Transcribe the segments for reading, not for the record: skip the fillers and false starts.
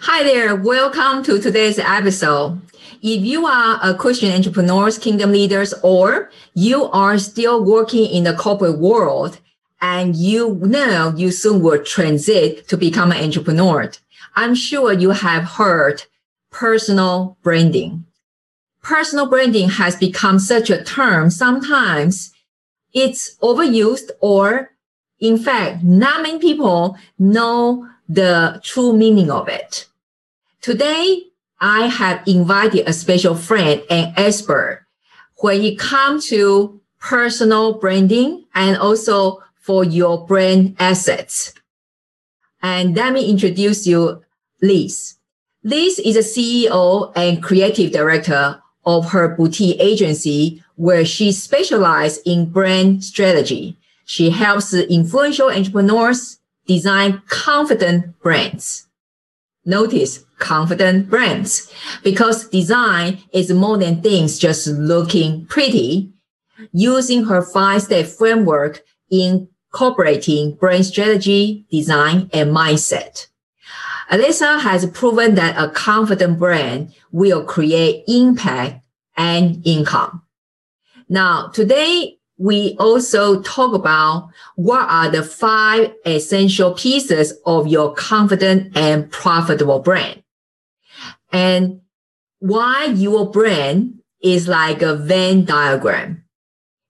Hi there. Welcome to today's episode. If you are a Christian entrepreneur, kingdom leaders, or you are still working in the corporate world and you know you soon will transit to become an entrepreneur, I'm sure you have heard personal branding. Personal branding has become such a term. Sometimes it's overused, or in fact, not many people know the true meaning of it. Today, I have invited a special friend and expert when it comes to personal branding and also for your brand assets. And let me introduce you, Liz. Liz is a CEO and creative director of her boutique agency, where she specializes in brand strategy. She helps influential entrepreneurs design confident brands. Notice confident brands, because design is more than things just looking pretty. Using her 5-step framework, incorporating brand strategy, design, and mindset, Alyssa has proven that a confident brand will create impact and income. Now, today, we also talk about what are the 5 essential pieces of your confident and profitable brand, and why your brand is like a Venn diagram.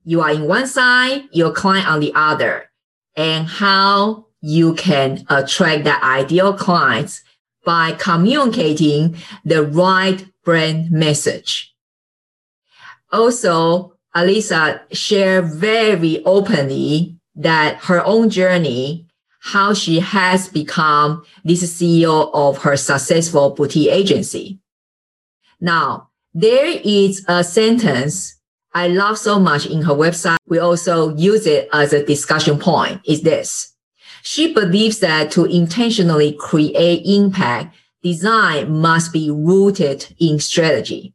You are in one side, your client on the other, and how you can attract the ideal clients by communicating the right brand message. Also, Alyssa shared very openly that her own journey, how she has become this CEO of her successful boutique agency. Now, there is a sentence I love so much in her website. We also use it as a discussion point. Is this: she believes that to intentionally create impact, design must be rooted in strategy.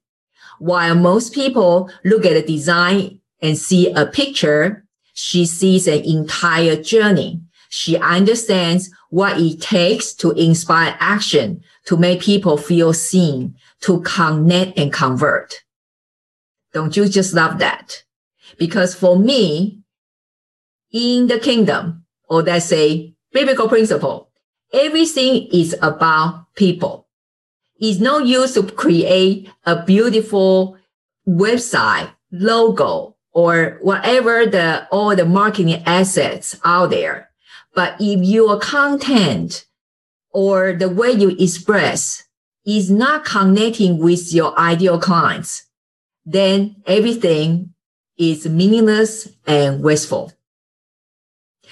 While most people look at a design and see a picture, she sees an entire journey. She understands what it takes to inspire action, to make people feel seen, to connect and convert. Don't you just love that? Because for me, in the kingdom, or let's say biblical principle, everything is about people. It's no use to create a beautiful website, logo, or whatever all the marketing assets out there. But if your content or the way you express is not connecting with your ideal clients, then everything is meaningless and wasteful.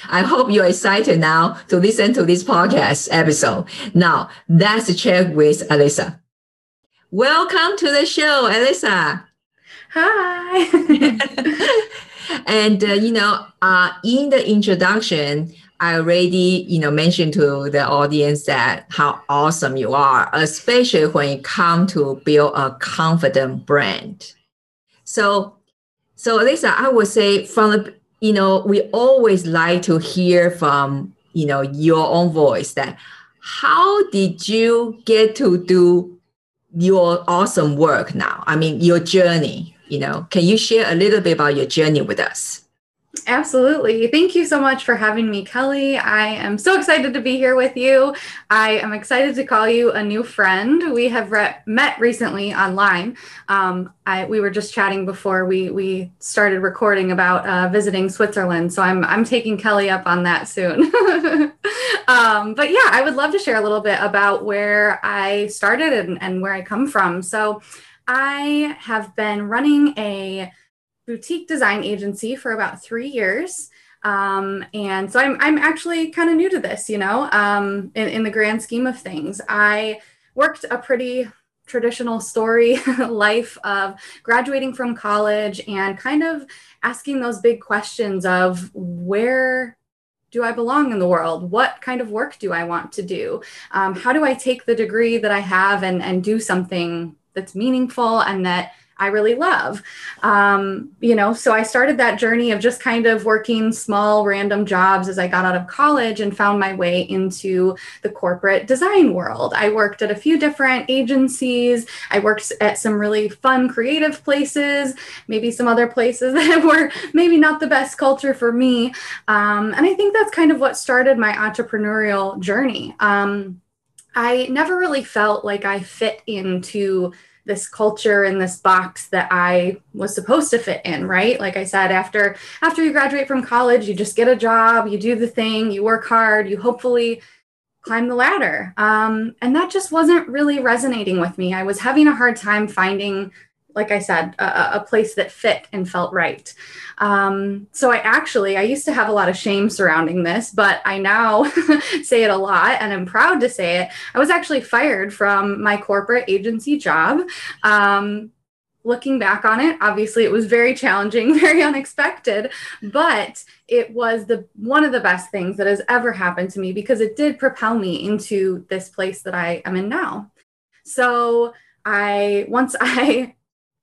I hope you're excited now to listen to this podcast episode. Now, let's chat with Alyssa. Welcome to the show, Alyssa. Hi. And, in the introduction, I already, mentioned to the audience that how awesome you are, especially when it comes to build a confident brand. So Alyssa, I would say from the we always like to hear from, your own voice, that how did you get to do your awesome work now? I mean, your journey, can you share a little bit about your journey with us? Absolutely. Thank you so much for having me, Kelly. I am so excited to be here with you. I am excited to call you a new friend. We have met recently online. We were just chatting before we started recording about visiting Switzerland. So I'm taking Kelly up on that soon. But yeah, I would love to share a little bit about where I started and where I come from. So I have been running a boutique design agency for about 3 years. And so I'm actually kind of new to this, you know, in the grand scheme of things. I worked a pretty traditional story life of graduating from college and kind of asking those big questions of where do I belong in the world? What kind of work do I want to do? How do I take the degree that I have and do something that's meaningful and that I really love? You know, so I started that journey of just kind of working small random jobs as I got out of college and found my way into the corporate design world. I worked at a few different agencies. I worked at some really fun, creative places, maybe some other places that were maybe not the best culture for me. And I think that's kind of what started my entrepreneurial journey. I never really felt like I fit into this culture and this box that I was supposed to fit in, right? Like I said, after you graduate from college, you just get a job, you do the thing, you work hard, you hopefully climb the ladder. And that just wasn't really resonating with me. I was having a hard time finding, like I said, a place that fit and felt right. So I used to have a lot of shame surrounding this, but I now say it a lot and I'm proud to say it. I was actually fired from my corporate agency job. Looking back on it, obviously it was very challenging, very unexpected, but it was one of the best things that has ever happened to me because it did propel me into this place that I am in now. So once I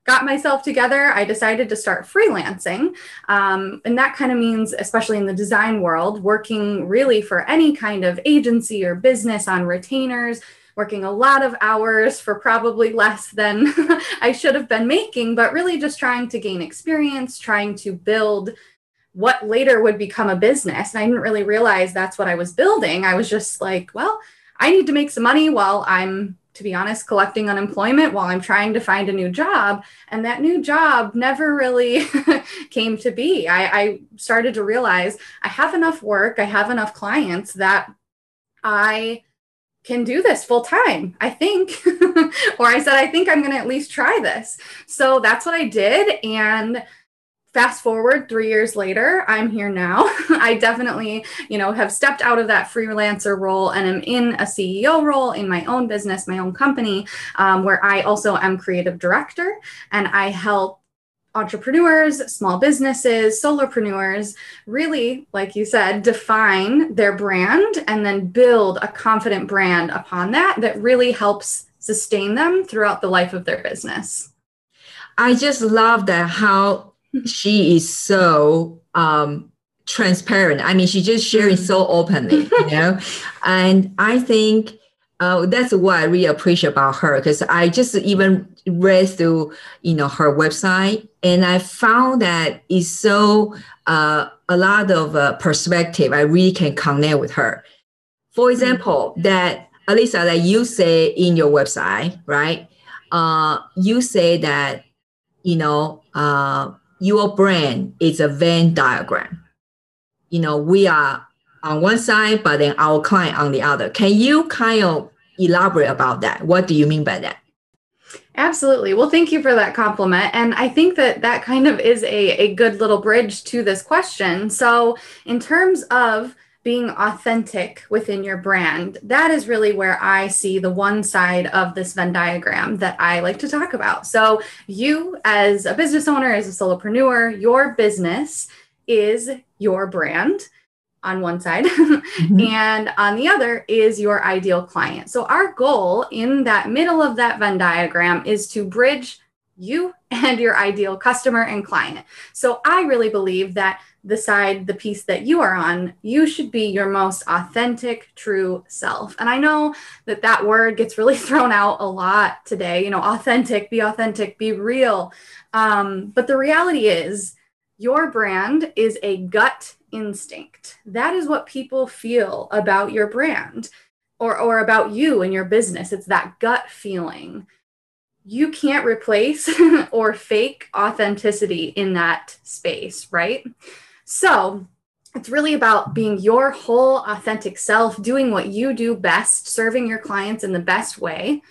got myself together, I decided to start freelancing. And that kind of means, especially in the design world, working really for any kind of agency or business on retainers, working a lot of hours for probably less than I should have been making, but really just trying to gain experience, trying to build what later would become a business. And I didn't really realize that's what I was building. I was just like, well, I need to make some money while I'm, to be honest, collecting unemployment while I'm trying to find a new job. And that new job never really came to be. I started to realize I have enough work, I have enough clients that I can do this full time, I think. Or I said, I think I'm going to at least try this. So that's what I did. And fast forward 3 years later, I'm here now. I definitely, have stepped out of that freelancer role and am in a CEO role in my own business, my own company, where I also am creative director and I help entrepreneurs, small businesses, solopreneurs really, like you said, define their brand and then build a confident brand upon that really helps sustain them throughout the life of their business. I just love that how she is so transparent. I mean, she just sharing so openly, And I think that's what I really appreciate about her, because I just even read through, her website, and I found that it's so a lot of perspective. I really can connect with her. For example, that Alyssa, that you say in your website, right? You say that, your brand is a Venn diagram. We are on one side, but then our client on the other. Can you kind of elaborate about that? What do you mean by that? Absolutely. Well, thank you for that compliment. And I think that kind of is a good little bridge to this question. So in terms of being authentic within your brand, that is really where I see the one side of this Venn diagram that I like to talk about. So you as a business owner, as a solopreneur, your business is your brand on one side and on the other is your ideal client. So our goal in that middle of that Venn diagram is to bridge you and your ideal customer and client. So I really believe that the piece that you are on, you should be your most authentic, true self. And I know that word gets really thrown out a lot today, authentic, be authentic, be real. But the reality is your brand is a gut instinct. That is what people feel about your brand or about you and your business. It's that gut feeling. You can't replace or fake authenticity in that space, right? So it's really about being your whole authentic self, doing what you do best, serving your clients in the best way,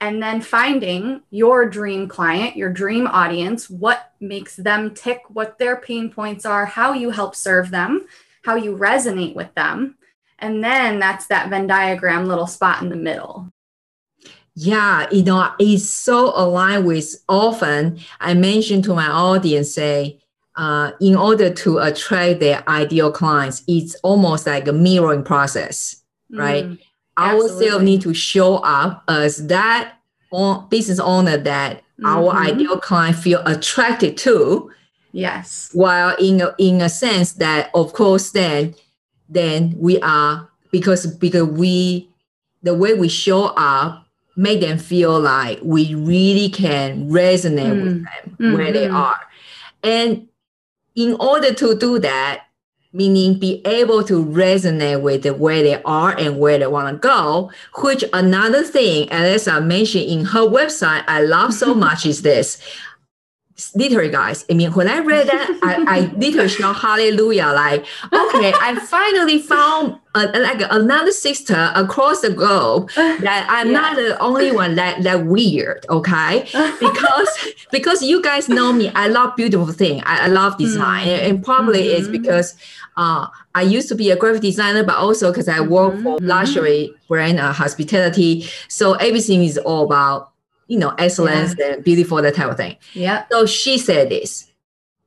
and then finding your dream client, your dream audience, what makes them tick, what their pain points are, how you help serve them, how you resonate with them. And then that's that Venn diagram little spot in the middle. Yeah, you know, it's so aligned with often I mention to my audience, say, in order to attract their ideal clients, it's almost like a mirroring process, right? Absolutely. Ourselves need to show up as that business owner that our ideal client feel attracted to. Yes. While in a sense that, of course, then we are, because we, the way we show up, make them feel like we really can resonate with them where they are. And in order to do that, meaning be able to resonate with where they are and where they want to go, which another thing Alyssa mentioned in her website, I love so much is this. Literally, guys, I mean, when I read that, I literally shout hallelujah, like, okay, I finally found like another sister across the globe that I'm not the only one that weird, okay? Because you guys know me, I love beautiful things. I love design. And probably it's because I used to be a graphic designer, but also because I work for luxury brand, hospitality. So everything is all about, you know, excellence and beautiful, that type of thing. Yeah. So she said this,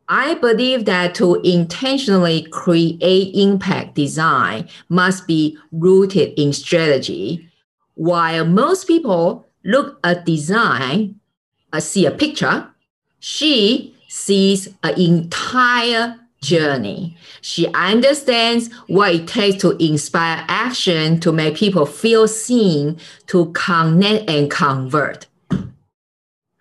I believe that to intentionally create impact design must be rooted in strategy. While most people look at design, see a picture, she sees an entire journey. She understands what it takes to inspire action, to make people feel seen, to connect and convert.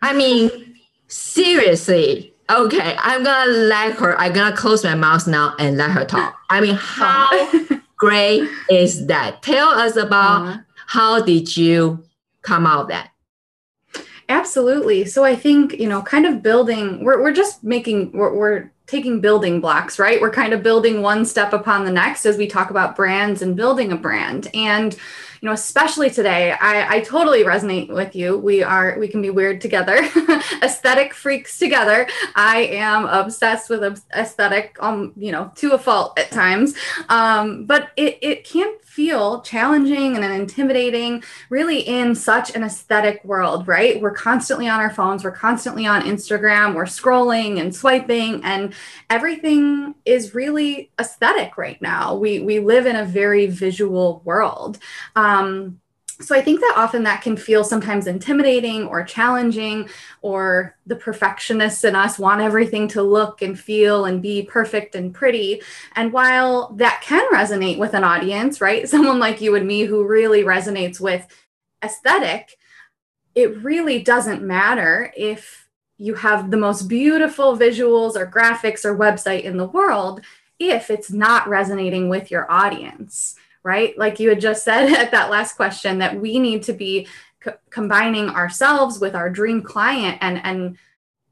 I mean, seriously. Okay, I'm gonna let her. I'm gonna close my mouth now and let her talk. I mean, how great is that? Tell us about how did you come out of that? Absolutely. So I think, you know, kind of building. We're just making. We're taking building blocks, right? We're kind of building one step upon the next as we talk about brands and building a brand. And, you know, especially today, I totally resonate with you. We can be weird together, aesthetic freaks together. I am obsessed with aesthetic, you know, to a fault at times. But it can feel challenging and intimidating really in such an aesthetic world, right? We're constantly on our phones. We're constantly on Instagram. We're scrolling and swiping, and everything is really aesthetic right now. We live in a very visual world. So I think that often that can feel sometimes intimidating or challenging, or the perfectionists in us want everything to look and feel and be perfect and pretty. And while that can resonate with an audience, right? Someone like you and me who really resonates with aesthetic, it really doesn't matter if you have the most beautiful visuals or graphics or website in the world if it's not resonating with your audience. Right? Like you had just said at that last question, that we need to be combining ourselves with our dream client and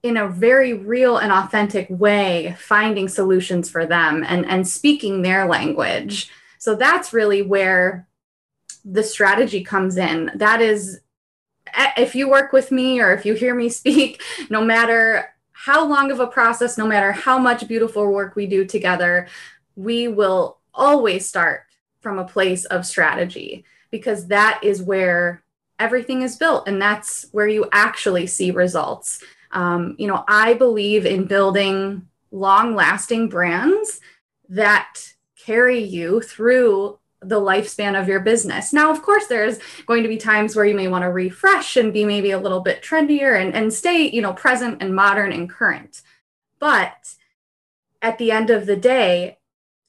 in a very real and authentic way, finding solutions for them and speaking their language. So that's really where the strategy comes in. That is, if you work with me or if you hear me speak, no matter how long of a process, no matter how much beautiful work we do together, we will always start from a place of strategy, because that is where everything is built and that's where you actually see results. You know, I believe in building long-lasting brands that carry you through the lifespan of your business. Now, of course, there's going to be times where you may want to refresh and be maybe a little bit trendier and stay, you know, present and modern and current. But at the end of the day,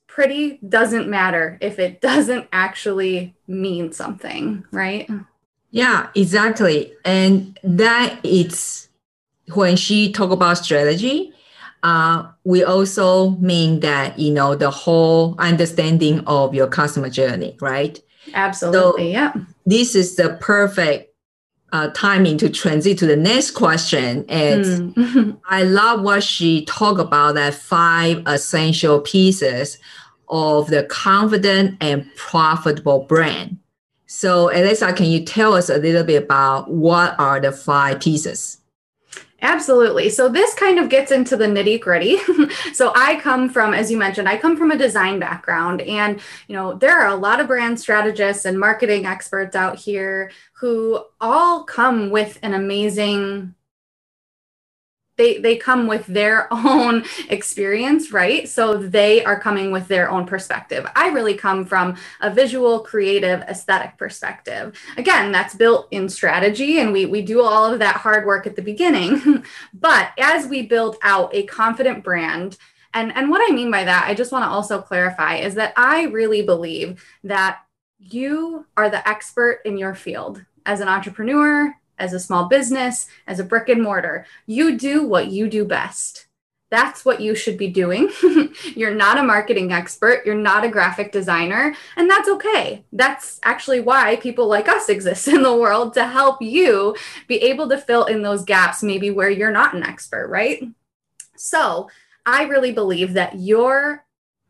pretty doesn't matter if it doesn't actually mean something, right? Yeah, exactly. And that it's when she talk about strategy, we also mean that, you know, the whole understanding of your customer journey, right? Absolutely. So yeah. This is the perfect timing to transit to the next question. And I love what she talked about, that 5 essential pieces of the confident and profitable brand. So Alyssa, can you tell us a little bit about what are the 5 pieces? Absolutely. So this kind of gets into the nitty gritty. So I come from, as you mentioned, I come from a design background, and, you know, there are a lot of brand strategists and marketing experts out here who all come with an amazing, they come with their own experience, right? So they are coming with their own perspective. I really come from a visual, creative, aesthetic perspective. Again, that's built in strategy, and we do all of that hard work at the beginning. But as we build out a confident brand, and what I mean by that, I just want to also clarify, is that I really believe that you are the expert in your field as an entrepreneur, as a small business, as a brick and mortar. You do what you do best. That's what you should be doing. You're not a marketing expert. You're not a graphic designer. And that's okay. That's actually why people like us exist in the world, to help you be able to fill in those gaps, maybe where you're not an expert, right? So I really believe that your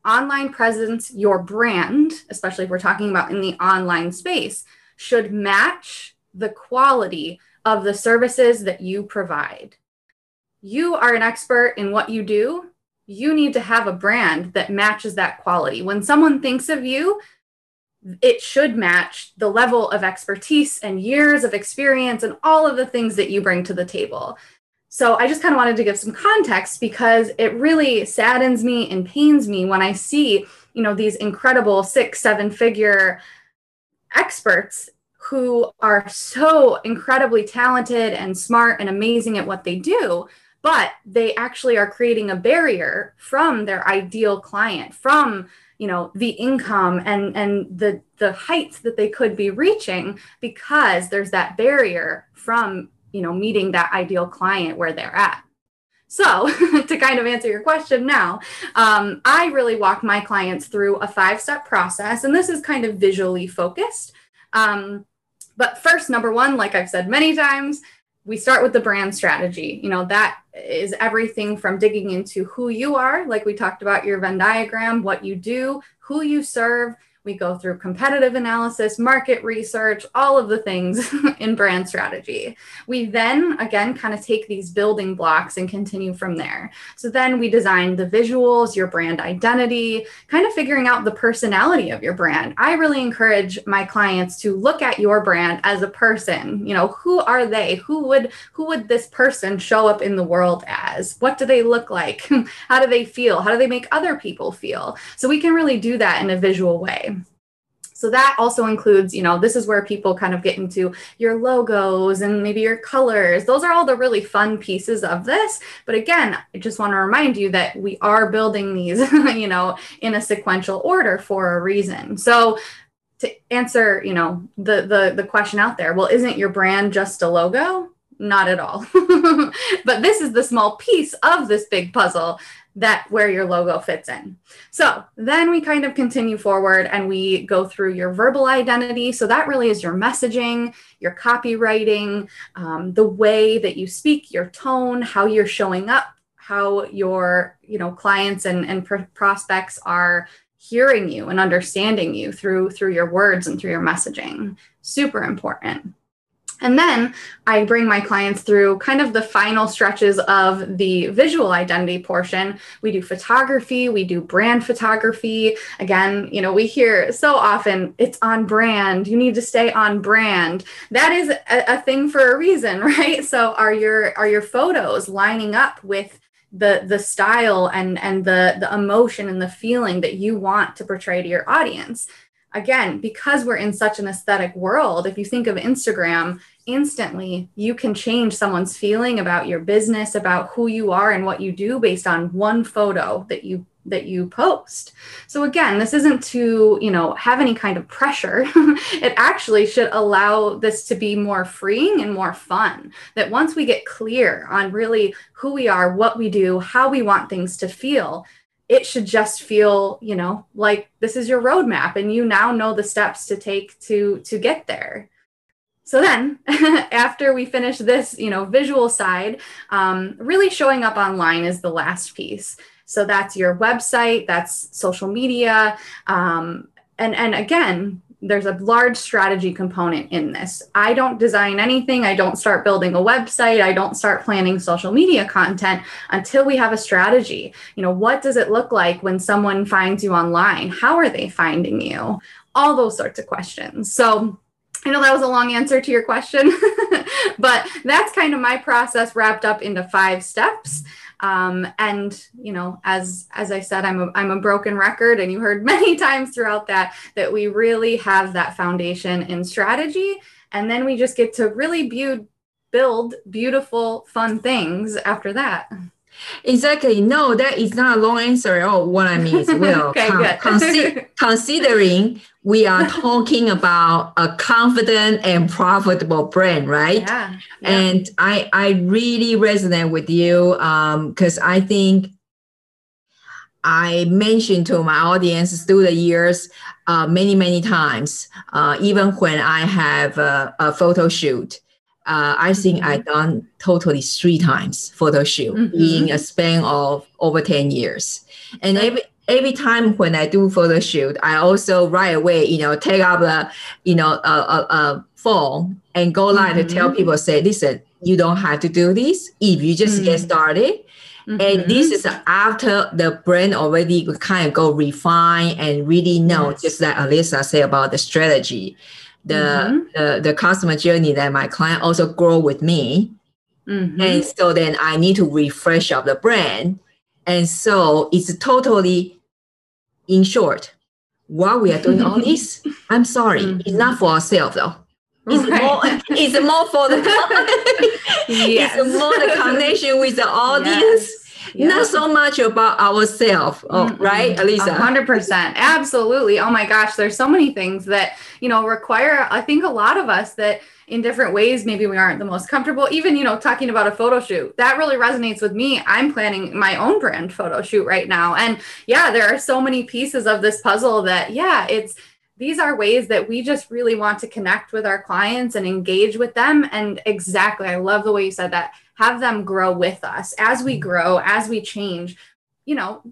online presence, your brand, especially if we're talking about in the online space, should match the quality of the services that you provide. You are an expert in what you do. You need to have a brand that matches that quality. When someone thinks of you, it should match the level of expertise and years of experience and all of the things that you bring to the table. So I just kind of wanted to give some context, because it really saddens me and pains me when I see, you know, these incredible 6-7 figure experts who are so incredibly talented and smart and amazing at what they do, but they actually are creating a barrier from their ideal client, from, you know, the income and the heights that they could be reaching, because there's that barrier from, you know, meeting that ideal client where they're at. So to kind of answer your question now, I really walk my clients through a 5-step process, and this is kind of visually focused. But first, number one, like I've said many times, we start with the brand strategy. You know, that is everything from digging into who you are, like we talked about, your Venn diagram, what you do, who you serve. We go through competitive analysis, market research, all of the things in brand strategy. We then, again, kind of take these building blocks and continue from there. So then we design the visuals, your brand identity, kind of figuring out the personality of your brand. I really encourage my clients to look at your brand as a person. You know, who are they? Who would this person show up in the world as? What do they look like? How do they feel? How do they make other people feel? So we can really do that in a visual way. So that also includes, you know, this is where people kind of get into your logos and maybe your colors. Those are all the really fun pieces of this. But again, I just want to remind you that we are building these, you know, in a sequential order for a reason. So to answer, you know, the question out there, well, isn't your brand just a logo? Not at all. But this is the small piece of this big puzzle, that where your logo fits in. So then we kind of continue forward and we go through your verbal identity. So that really is your messaging, your copywriting, the way that you speak, your tone, how you're showing up, how your, you know, clients and prospects are hearing you and understanding you through your words and through your messaging. Super important. And then I bring my clients through kind of the final stretches of the visual identity portion. We do photography, we do brand photography. Again, you know, we hear so often, it's on brand, you need to stay on brand. That is a thing for a reason, right? So are your photos lining up with the style and the emotion and the feeling that you want to portray to your audience? Again, because we're in such an aesthetic world, if you think of Instagram, instantly you can change someone's feeling about your business, about who you are and what you do based on one photo that you post. So again, this isn't to, you know, have any kind of pressure. It actually should allow this to be more freeing and more fun. That once we get clear on really who we are, what we do, how we want things to feel, it should just feel, you know, like this is your roadmap and you now know the steps to take to get there. So then after we finish this, you know, visual side, really showing up online is the last piece. So that's your website, that's social media. And again, there's a large strategy component in this. I don't design anything. I don't start building a website. I don't start planning social media content until we have a strategy. You know, what does it look like when someone finds you online? How are they finding you? All those sorts of questions. So I know that was a long answer to your question, but that's kind of my process wrapped up into 5 steps. And, you know, as I said, I'm a broken record, and you heard many times throughout that we really have that foundation in strategy. And then we just get to really build beautiful, fun things after that. Exactly. No, that is not a long answer at all. What I mean is, well, okay, considering we are talking about a confident and profitable brand, right? Yeah, yeah. And I really resonate with you because I think I mentioned to my audience through the years many times, even when I have a photo shoot. I think I've done totally 3 times photo shoot in a span of over 10 years. And every time when I do photo shoot, I also right away, you know, take up a phone and go live to tell people, say, listen, you don't have to do this if you just get started. And this is after the brand already kind of go refine and really know, just like Alyssa said about the strategy. The customer journey that my client also grow with me. And so then I need to refresh up the brand. And so it's totally, in short, while we are doing all this, I'm sorry, it's not for ourselves though. It's more for the it's more the connection with the audience. Yes. Yeah. Not so much about ourselves, right, Alyssa? 100%. Absolutely. Oh my gosh, there's so many things that, you know, require, I think, a lot of us that in different ways, maybe we aren't the most comfortable. Even, you know, talking about a photo shoot, that really resonates with me. I'm planning my own brand photo shoot right now. And yeah, there are so many pieces of this puzzle that, yeah, these are ways that we just really want to connect with our clients and engage with them. And exactly, I love the way you said that. Have them grow with us. As we grow, as we change, you know,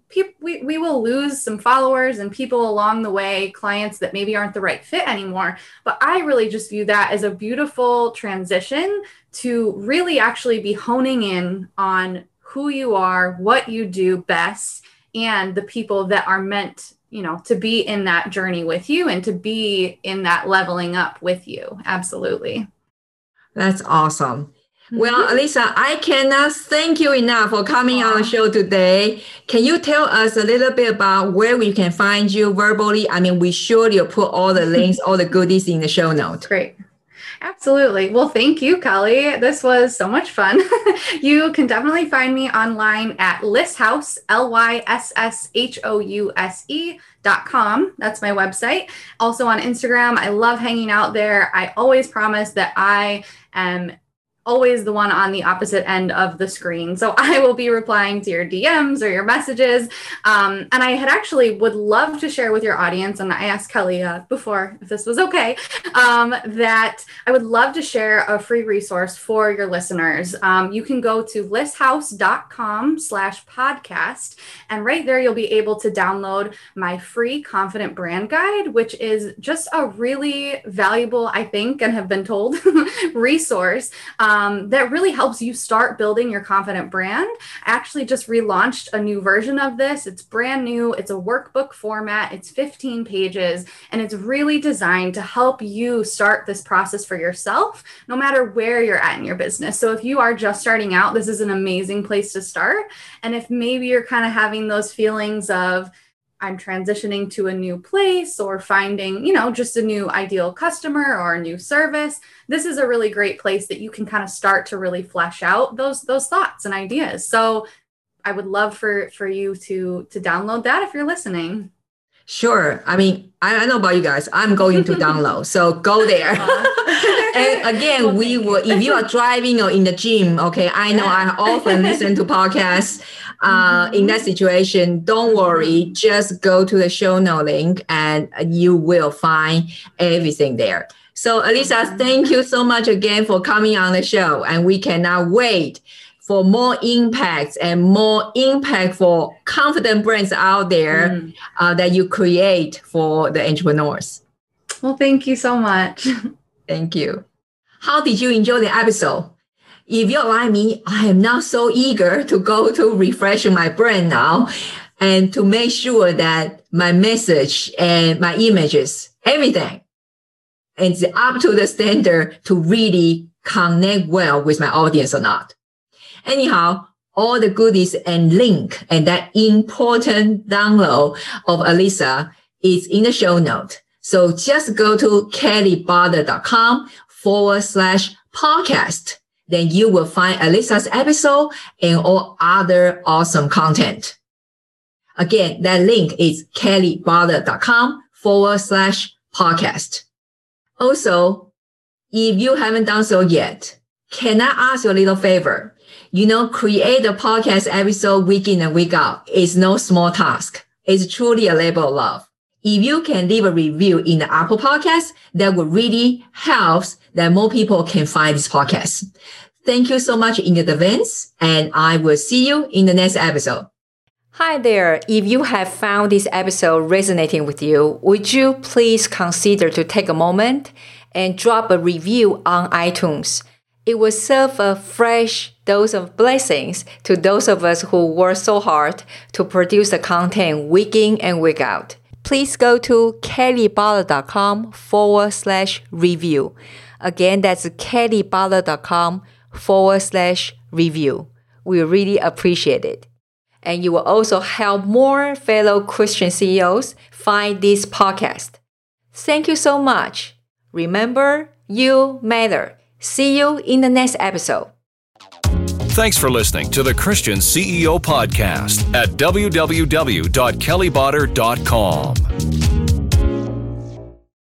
we will lose some followers and people along the way, clients that maybe aren't the right fit anymore. But I really just view that as a beautiful transition to really actually be honing in on who you are, what you do best, and the people that are meant, you know, to be in that journey with you and to be in that leveling up with you. Absolutely. That's awesome. Well, Alyssa, I cannot thank you enough for coming on the show today. Can you tell us a little bit about where we can find you verbally? I mean, we surely will put all the links, all the goodies in the show notes. Great. Absolutely. Well, thank you, Kali. This was so much fun. You can definitely find me online at lysshouse, lysshouse.com. That's my website. Also on Instagram. I love hanging out there. I always promise that I am always the one on the opposite end of the screen. So I will be replying to your DMs or your messages. And I had actually would love to share with your audience, and I asked Kelly before if this was okay, that I would love to share a free resource for your listeners. You can go to lysshouse.com/podcast. And right there, you'll be able to download my free Confident Brand Guide, which is just a really valuable, I think, and have been told, resource that really helps you start building your confident brand. I actually just relaunched a new version of this. It's brand new. It's a workbook format. It's 15 pages, and it's really designed to help you start this process for yourself, no matter where you're at in your business. So if you are just starting out, this is an amazing place to start. And if maybe you're kind of having those feelings of, I'm transitioning to a new place or finding, you know, just a new ideal customer or a new service, this is a really great place that you can kind of start to really flesh out those thoughts and ideas. So I would love for you to download that if you're listening. Sure. I mean, I know about you guys. I'm going to download. So go there. And again, well, we will, if you are driving or in the gym, okay, I know I often listen to podcasts in that situation. Don't worry. Just go to the show note link and you will find everything there. So Alyssa, thank you so much again for coming on the show. And we cannot wait for more impacts and more impactful confident brands out there that you create for the entrepreneurs. Well, thank you so much. Thank you. How did you enjoy the episode? If you're like me, I am not so eager to go to refresh my brain now and to make sure that my message and my images, everything, is up to the standard to really connect well with my audience or not. Anyhow, all the goodies and link and that important download of Alyssa is in the show note. So just go to katiebader.com/podcast. Then you will find Alyssa's episode and all other awesome content. Again, that link is katiebader.com/podcast. Also, if you haven't done so yet, can I ask you a little favor? You know, create a podcast episode week in and week out is no small task. It's truly a labor of love. If you can leave a review in the Apple Podcast, that would really help that more people can find this podcast. Thank you so much in advance, and I will see you in the next episode. Hi there. If you have found this episode resonating with you, would you please consider to take a moment and drop a review on iTunes? It will serve a fresh dose of blessings to those of us who work so hard to produce the content week in and week out. Please go to katiebader.com/review. Again, that's katiebader.com/review. We really appreciate it. And you will also help more fellow Christian CEOs find this podcast. Thank you so much. Remember, you matter. See you in the next episode. Thanks for listening to the Christian CEO Podcast at www.kellybader.com.